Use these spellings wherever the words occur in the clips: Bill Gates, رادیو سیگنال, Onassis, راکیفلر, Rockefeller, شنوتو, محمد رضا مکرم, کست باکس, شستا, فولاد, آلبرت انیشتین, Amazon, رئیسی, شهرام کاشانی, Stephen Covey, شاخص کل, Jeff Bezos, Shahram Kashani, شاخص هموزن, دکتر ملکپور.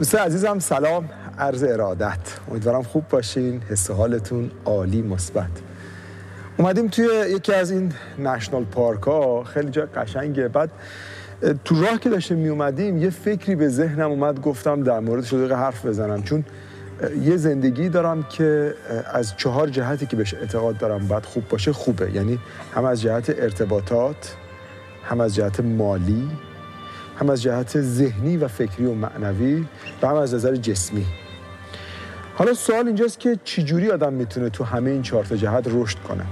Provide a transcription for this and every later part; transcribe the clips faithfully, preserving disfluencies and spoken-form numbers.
دوستان عزیزم سلام، عرض ارادت. امیدوارم خوب باشین، حس حالتون عالی، مثبت. اومدیم توی یکی از این نشنال پارک ها، خیلی جا قشنگه. بعد تو راه که داشتیم می اومدیم یه فکری به ذهنم اومد، گفتم در موردش دقیقه حرف بزنم، چون یه زندگی دارم که از چهار جهتی که بهش اعتقاد دارم باید خوب باشه خوبه. یعنی هم از جهت ارتباطات، هم از جهت مالی، هم از جهت ذهنی و فکری و معنوی، و هم از نظر جسمی. حالا سوال اینجاست که چجوری آدم میتونه تو همه این چهار تا جهت رشد کنه؟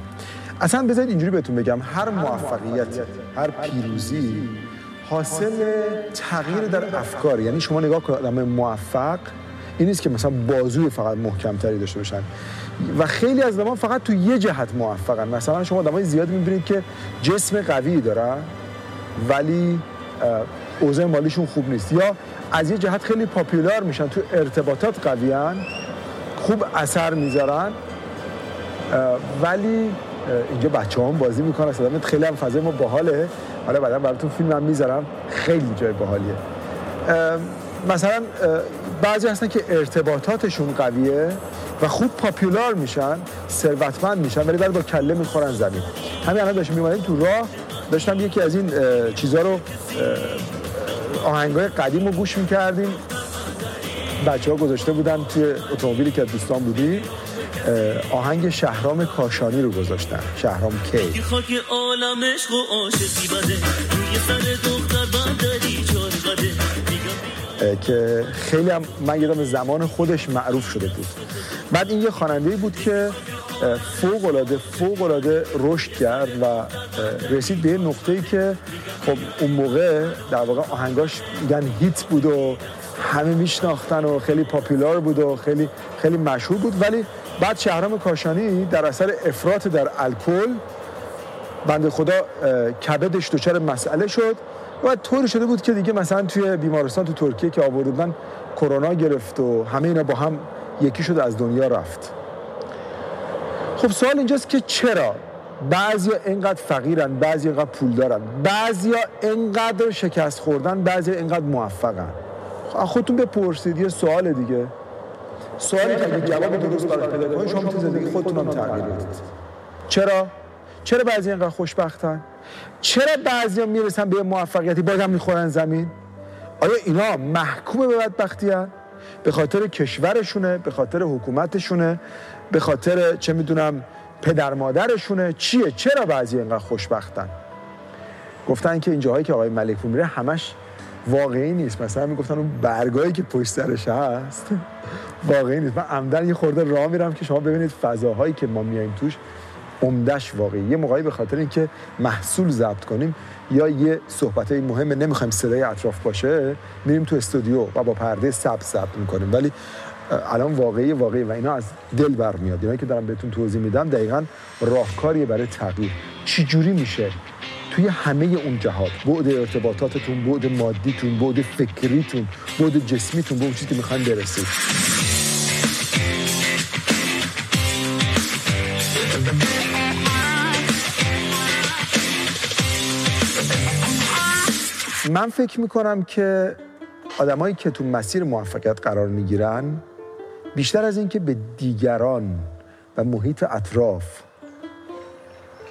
اصلا بذارید اینجوری بهتون بگم، هر موفقیت، هر پیروزی حاصل تغییر در افکار. یعنی شما نگاه کنید، آدم موفق این نیست که مثلا بازوی فقط محکمتری داشته باشن، و خیلی از آدم‌ها فقط تو یه جهت موفقن. مثلا شما آدمای زیاد می‌بینید که جسم قوی دارن ولی اوضاع مالیشون خوب نیست، یا از یه جهت خیلی پاپولار میشن، تو ارتباطات قویان، خوب اثر میذارن، ولی اینجا بچه‌ها هم بازی میکنن، صدامت خیلی هم فضای ما باحاله. حالا بعدا براتون فیلم هم میذارم، خیلی جای باحالیه. مثلا بعضی هستن که ارتباطاتشون قویه و خوب پاپولار میشن، ثروتمند میشن، ولی بعد با کله میخورن زمین. همین الان داشتیم میومدیم تو راه، داشتم یکی از این چیزا رو، آهنگای قدیم رو گوش میکردیم. بچه ها گذاشته بودن توی اتومبیلی که دوستان بودی، آهنگ شهرام کاشانی رو گذاشتن، شهرام کی. که خیلی هم من یادم زمان خودش معروف شده بود. بعد این یه خواننده‌ای بود که فوق‌العاده فوق‌العاده رشد کرد و رسید به نقطه‌ای که خب اون موقع در واقع آهنگاش میگن هیت بود و همه میشناختن و خیلی پاپولار بود و خیلی خیلی مشهور بود. ولی بعد شهرام کاشانی در اثر افراط در الکل بنده خدا کبدش دچار مسئله شد و طوری شده بود که دیگه مثلا توی بیمارستان تو ترکیه که آوردن کرونا گرفت و همه اینا با هم یکی شد، از دنیا رفت. خب سوال اینجاست که چرا بعضیا اینقدر فقیرن، بعضیا اینقدر پولدارن، بعضیا اینقدر شکست خوردن، بعضیا اینقدر موفقن؟ خودتون بپرسید، یه سوال دیگه، سوالی که اگه جواب درست براش پیدا کنید شما تو زندگی خودتون هم تغییر میدید. چرا؟ چرا بعضی اینقدر خوشبختن؟ چرا بعضیا میرسن به موفقیتی بعدم میخورن زمین؟ آیا اینا محکومه به بدبختی ان؟ به خاطر کشورشونه، به خاطر حکومتشونه، به خاطر چه میدونم پدر مادرشونه؟ چیه؟ چرا بعضی اینقدر خوشبختن؟ گفتن که این جاهایی که آقای ملکپور میره همش واقعی نیست. مثلا میگفتن اون برگایی که پشت سرش هست واقعی نیست. من عمدن یه خورده راه میرم که شما ببینید فضاهایی که ما میایم توش عمدش واقعی. یه موقعی به خاطر اینکه محصول ضبط کنیم یا یه صحبتای مهمه نمیخوایم صدای اطراف باشه، میریم تو استودیو و با پرده سبز ضبط میکنیم، ولی الان واقعی واقعی و اینا از دل برمیاد. اینا که دارم بهتون توضیح میدم دقیقاً راهکاریه برای تغییر. چجوری میشه توی همه اون جهات، بعد ارتباطاتتون، بعد مادیتون، بعد فکریتون، بعد جسمیتون، به اون چیزی که میخواین برسید. من فکر میکنم که آدمایی که تو مسیر موفقیت قرار میگیرن بیشتر از اینکه به دیگران و محیط اطراف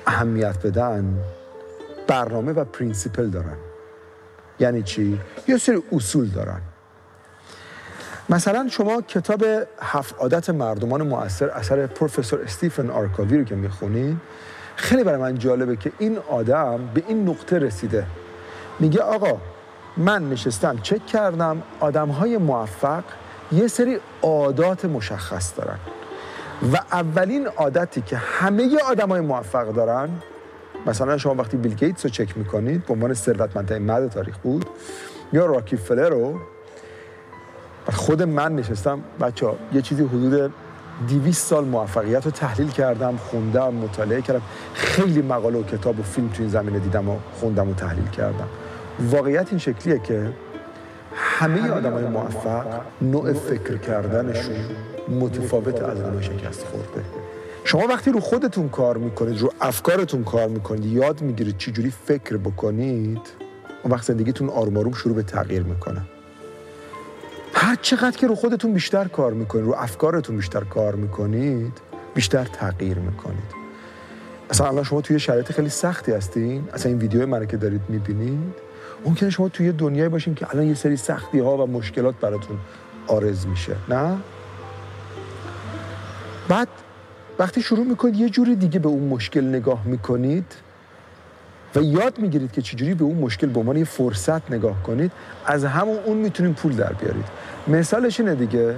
اهمیت بدن، برنامه و پرینسیپل دارن. یعنی چی؟ یه سری اصول دارن. مثلا شما کتاب هفت عادت مردمان مؤثر اثر پروفسور استیفن آرکاوی رو که میخونید، خیلی برای من جالبه که این آدم به این نقطه رسیده. میگه آقا من نشستم چک کردم آدم‌های موفق یه سری عادات مشخص دارن، و اولین عادتی که همه آدم‌های موفق دارن، مثلا شما وقتی بیل گیتس رو چک میکنید به عنوان ثروتمندترین مرد تاریخ بود، یا راکیفلر رو، خود من نشستم بچه‌ها یه چیزی حدود دویست سال موفقیت رو تحلیل کردم، خوندم، مطالعه کردم، خیلی مقاله و کتاب و فیلم تو این زمینه دیدم و خوندم و تحلیل کردم. واقعیت این شکلیه که همه آدمای موفق نوع فکر کردنشون متفاوت از اون شکست خورده. شما وقتی رو خودتون کار میکنید، رو افکارتون کار میکنید، یاد میگیرید چجوری فکر بکنید، اون وقت زندگیتون آروم آروم شروع به تغییر میکنه. هر چقدر که رو خودتون بیشتر کار میکنید، رو افکارتون بیشتر کار میکنید، بیشتر تغییر میکنید. اصلا الان شما توی شرایط خیلی سختی هستین، اصلا این ویدیوی من که دارید میبینید، ممکنه شما توی دنیای باشین که الان یه سری سختی ها و مشکلات براتون آرز میشه، نه؟ بعد وقتی شروع میکنید یه جوری دیگه به اون مشکل نگاه میکنید و یاد میگیرید که چجوری به اون مشکل به عنوان یه فرصت نگاه کنید، از همون اون میتونید پول در بیارید. مثالش اینه دیگه،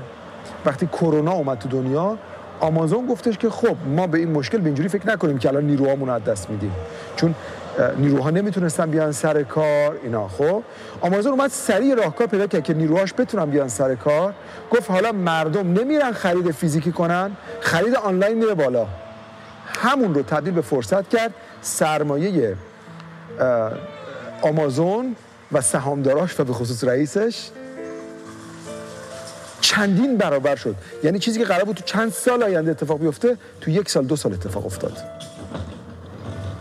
وقتی کرونا اومد تو دنیا، آمازون گفتش که خب ما به این مشکل به اینجوری فکر نکنیم که الان نیروهامون رو دست میدیم، چون نیروها نمیتونستن بیان سر کار اینا. خب آمازون اومد سریع راهکار پیدا کرد که نیروهاش بتونن بیان سر کار. گفت حالا مردم نمیرن خرید فیزیکی کنن، خرید آنلاین میره بالا. همون رو تبدیل به فرصت کرد. سرمایه آمازون و سهامداراش و به خصوص رئیسش چندین برابر شد. یعنی چیزی که قرار بود تو چند سال آینده اتفاق بیفته، تو یک سال دو سال اتفاق افتاد.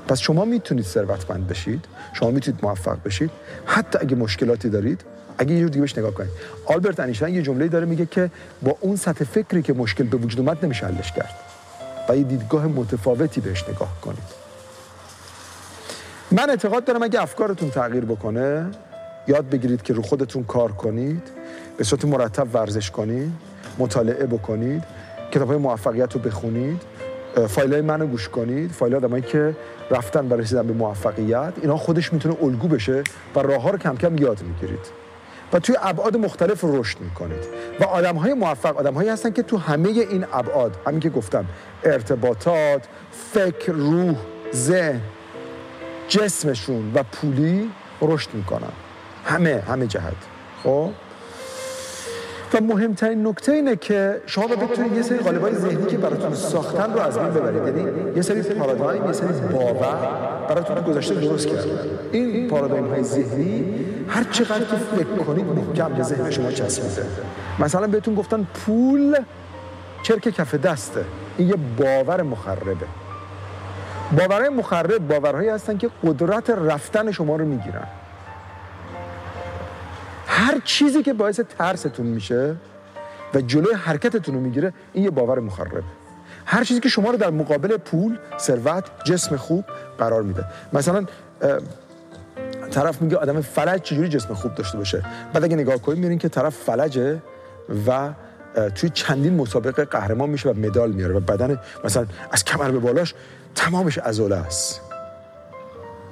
پس شما میتونید ثروتمند بشید، شما میتونید موفق بشید، حتی اگه مشکلاتی دارید، اگه یه جور دیگه بهش نگاه کنید. آلبرت انیشتین یه جمله‌ای داره میگه که با اون سطح فکری که مشکل به وجود اومد نمیشه حلش کرد. با یه دیدگاه متفاوتی بهش نگاه کنید. من اعتقاد دارم اگه افکارتون تغییر بکنه، یاد بگیرید که رو خودتون کار کنید، به صورت مرتب ورزش کنید، مطالعه بکنید، کتاب‌های موفقیت رو بخونید، فایل‌های منو گوش کنید، فایل آدمایی که رفتن برای رسیدن به موفقیت، اینا خودش میتونه الگو بشه و راه‌ها رو کم کم یاد میگیرید و توی ابعاد مختلف رشد میکنید. و آدم‌های موفق آدم‌هایی هستن که تو همه این ابعاد، همین که گفتم، ارتباطات، فکر، روح، ذهن، جسمشون و پولی رشد میکنن. همه همه جهت. خب و مهمترین نکته اینه که شما بتونید یه سری قالب‌های ذهنی که براتون ساختن رو از بین ببرید. یعنی یه سری پارادایم، یه سری باور براتون گذشته درست کردن. این پارادایم‌های ذهنی هر چقدر که فکر کنید محکم به ذهن شما چسبیده. مثلا بهتون گفتن پول چرک کف دسته. این یه باور مخربه. باورهای مخرب باورهایی هستن که قدرت رفتن شما رو میگیرن. هر چیزی که باعث ترستون میشه و جلوی حرکتتون رو میگیره، این یه باور مخربه. هر چیزی که شما رو در مقابل پول، ثروت، جسم خوب قرار میده. مثلا طرف میگه آدم فلج چجوری جسم خوب داشته باشه، بعد اگه نگاه کنید میبینید که طرف فلجه و توی چندین مسابقه قهرمان میشه و مدال میاره و بدن مثلا از کمر به بالاش تمامش عضله است.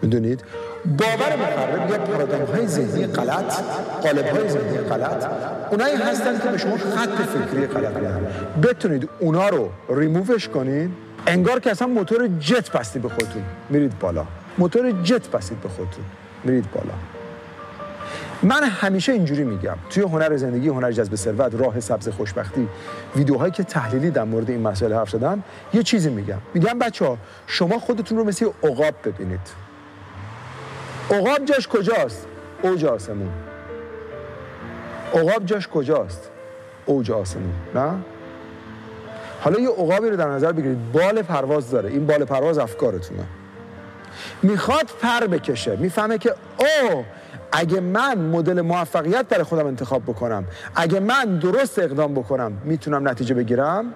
میدونید؟ باور مخرب یا پارادایم‌های ذهنی غلط، قالب‌های ذهنی غلط، اونایی هستن که به شما خط فکری غلط میدن. بتونید اونا رو ریمووش کنین، انگار که اصلا موتور جت بستید به خودتون، میرید بالا. موتور جت بستید به خودتون، میرید بالا. من همیشه اینجوری میگم، توی هنر زندگی، هنر جذب ثروت، راه سبز خوشبختی، ویدیوهایی که تحلیلی در مورد این مسئله حرف زدن، یه چیزی میگم. میگم بچه‌ها، شما خودتون رو مثل عقاب ببینید. عقاب جاش کجاست؟ اوج آسمون. عقاب جاش کجاست؟ اوج آسمون، نه؟ حالا یه عقابی رو در نظر بگیرید، بال پرواز داره. این بال پرواز افکارتونه. میخواد پر بکشه، میفهمه که او اگه من مدل موفقیت برای خودم انتخاب بکنم، اگه من درست اقدام بکنم، میتونم نتیجه بگیرم.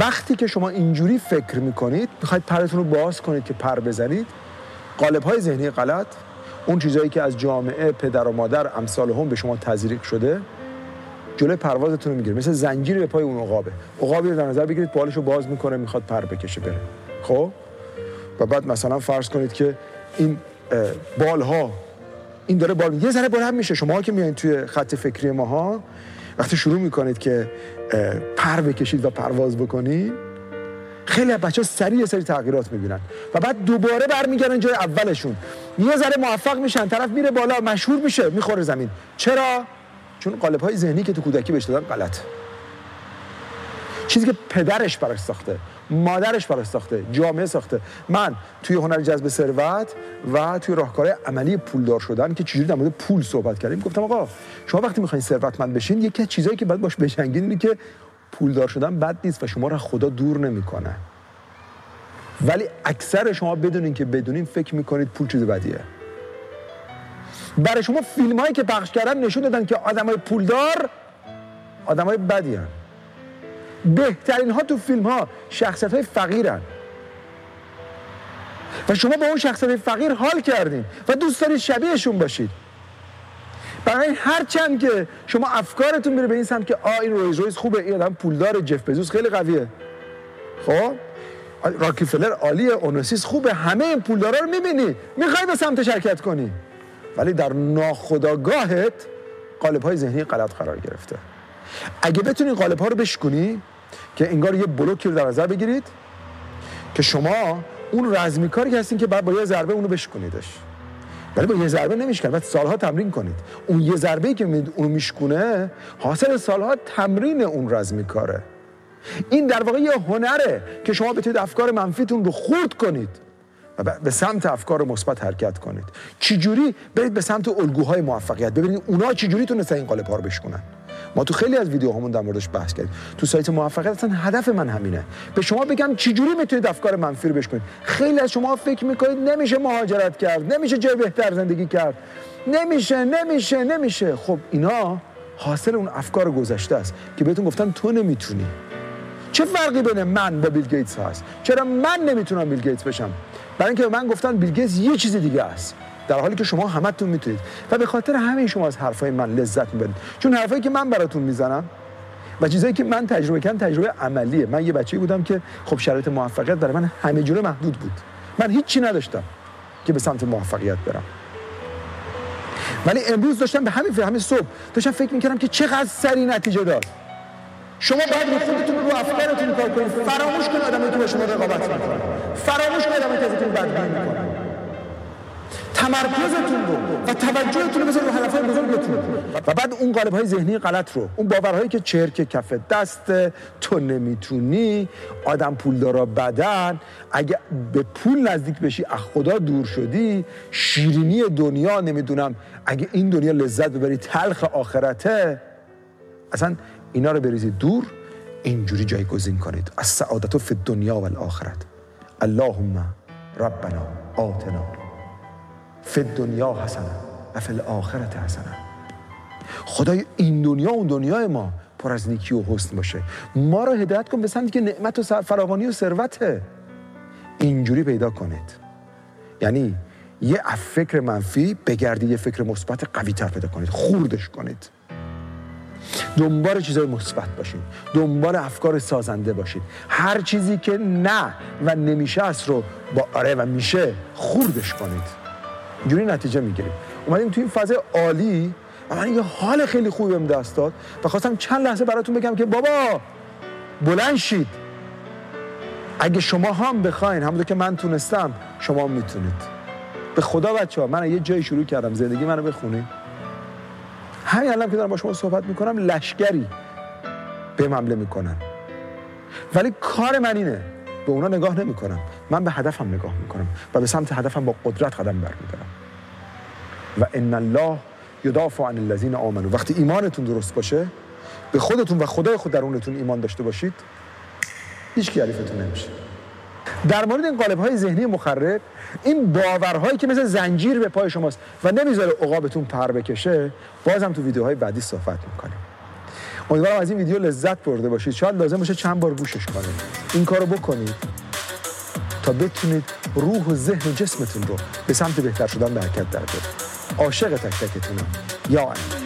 وقتی که شما اینجوری فکر میکنید، میخواید پرتون رو باز کنید که پر بزنید، قالب‌های ذهنی غلط، اون چیزایی که از جامعه، پدر و مادر، امثال هم به شما تزریق شده، جلوی پروازتون رو میگیره. مثل زنجیری به پای اون عقابه. عقابی رو در نظر بگیرید، بالشو باز میکنه، میخواد پر بکشه بره. خب و بعد مثلا فرض کنید که این بالها، این داره بال یه ذره بلند میشه. شما که میایین توی خط فکری ماها، وقتی شروع میکنید که پر بکشید و پرواز بکنید، خیلی از بچه‌ها سریع سریع تغییرات میبینن و بعد دوباره برمیگردن جای اولشون. یه ذره موفق میشن، طرف میره بالا، مشهور میشه، میخوره زمین. چرا؟ چون قالب‌های ذهنی که تو کودکی بهش دادن غلط. چیزی که پدرش براش ساخته، مادرش براش ساخته، جامعه ساخته. من توی هنر جذب ثروت و توی راهکارهای عملی پولدار شدن که چجوری در مورد پول صحبت کردیم، گفتم آقا شما وقتی میخواین ثروتمند بشین، یکی از چیزایی که باید باش بجنگین اینه که پولدار شدن بد نیست و شما را خدا دور نمیکنه، ولی اکثر شما بدون اینکه بدونین فکر میکنید پول چیز بدیه. برای شما فیلم هایی که پخش کردن نشون دادن که آدمای پولدار آدمای بدی هستند. بهترین ها تو فیلم ها شخصیت های فقیر هستند و شما با اون شخصیت فقیر حال کردین و دوست دارید شبیهشون باشید. برای هر چند که شما افکارتون میره به این سمت که آ این رویز رویز خوبه، این آدم پولدار، جف بزوس خیلی قویه، خب راکفلر عالیه، اوناسیس خوبه، همه این پولدارا رو میبینی، میخوای به سمت شرکت کنی، ولی در ناخودآگاهت قالب‌های ذهنی غلط قرار گرفته. اگه بتونی قالب‌ها رو بشکنی، که انگار یه بلوکی رو در نظر بگیرید که شما اون رزمیکاری هستین که بعد با یه ضربه اونو بشکنیدش، ولی با یه ضربه نمیشکنه، بعد سالها تمرین کنید. اون یه ضربه‌ای که اونو میشکنه حاصل سالها تمرین اون رزمیکاره. این در واقع یه هنره که شما بتونید افکار منفیتون رو خورد کنید و به سمت افکار مثبت حرکت کنید. چجوری؟ برید به سمت الگوهای موفقیت، ببینید اونا چجوری تونستن این قالب‌ها رو بشکنن. ما تو خیلی از ویدیوهامون در موردش بحث کردیم. تو سایت موفقیت اصلا هدف من همینه، به شما بگم چجوری میتونید افکار منفی رو بشکنید. خیلی از شما فکر میکنید نمیشه مهاجرت کرد، نمیشه جای بهتر زندگی کرد، نمیشه نمیشه نمیشه. خب اینا حاصل اون افکار گذشته است که بهتون گفتن تو نمیتونی. چه فرقی بین من و بیل گیتس هست؟ چرا من نمیتونم بیل گیتس بشم؟ برای اینکه من گفتن بیل گیتس یه چیز دیگه است، در حالی که شما همتون میتونید. و به خاطر همین شما از حرفای من لذت میبرید، چون حرفایی که من براتون میزنم و چیزایی که من تجربه کردم تجربه عملیه. من یه بچه‌ای بودم که خب شرایط موفقیت برای من همه جوره محدود بود، من هیچی نداشتم که به سمت موفقیت برم. ولی امروز داشتم به همین فهمی صبح داشتم فکر میکردم که چقدر سریع نتیجه داد. شما باید رو خودتون رو افکارتون کار کنید. فراموش کنید آدمایی که با شما رقابت میکنن، فراموش کنید آدمایی که ازتون بدبینی میکنن. تمرکزتون رو و توجهتون رو بذارید رو هدفهای بزرگتون و بعد اون قالب‌های ذهنی غلط رو، اون باورهایی که چرک کف دست، تو نمیتونی، آدم پولدارا بدن، اگه به پول نزدیک بشی از خدا دور شدی، شیرینی دنیا نمیدونم، اگه این دنیا لذت ببری تلخ آخرته. اصلا اینا رو بریزید دور، اینجوری جایگزین کنید از سعادت فی الدنیا و الاخرت. اللهم ربنا آتنا فی الدنیا حسنه و فی الاخرت حسنه. خدای این دنیا و دنیای ما پر از نیکی و حسن باشه، ما رو هدایت کن به سمتی که نعمت و فراوانی و ثروته. اینجوری پیدا کنید، یعنی یه فکر منفی بگردید یه فکر مثبت قوی تر پیدا کنید، خوردش کنید، دنبال چیزای مثبت باشید، دنبال افکار سازنده باشید. هر چیزی که نه و نمیشه است رو با آره و میشه خوردش کنید. اینجوری نتیجه میگیریم. اومدیم توی این فاز عالی و من یه حال خیلی خوبی بهم دست داد و خواستم چند لحظه براتون بگم که بابا بلند شید، اگه شما هم بخواین همونطور که من تونستم شما میتونید. به خدا بچه‌ها، من یه جایی شروع کردم زندگی منو بخونید. همین الان که دارم با شما صحبت میکنم لشگری به حمله میکنن، ولی کار من اینه به اونا نگاه نمیکنم، من به هدفم نگاه میکنم و به سمت هدفم با قدرت قدم برمیدارم. و ان الله یدافع عن الذین آمنوا. وقتی ایمانتون درست باشه، به خودتون و خدای خود درونتون ایمان داشته باشید، هیچ کی حریفتون نمیشه. در مورد این قالب‌های ذهنی مخرب، این باورهایی که مثل زنجیر به پای شماست و نمیذاره عقابتون پر بکشه، بازم تو ویدیوهای بعدی صحبت می‌کنیم. امیدوارم از این ویدیو لذت برده باشید. شاید لازم باشه چند بار گوشش کنید. این کارو بکنید تا بتونید روح و ذهن و جسمتون رو به سمت بهتر شدن به حرکت در بیارید. عاشق تک تکتونم. یا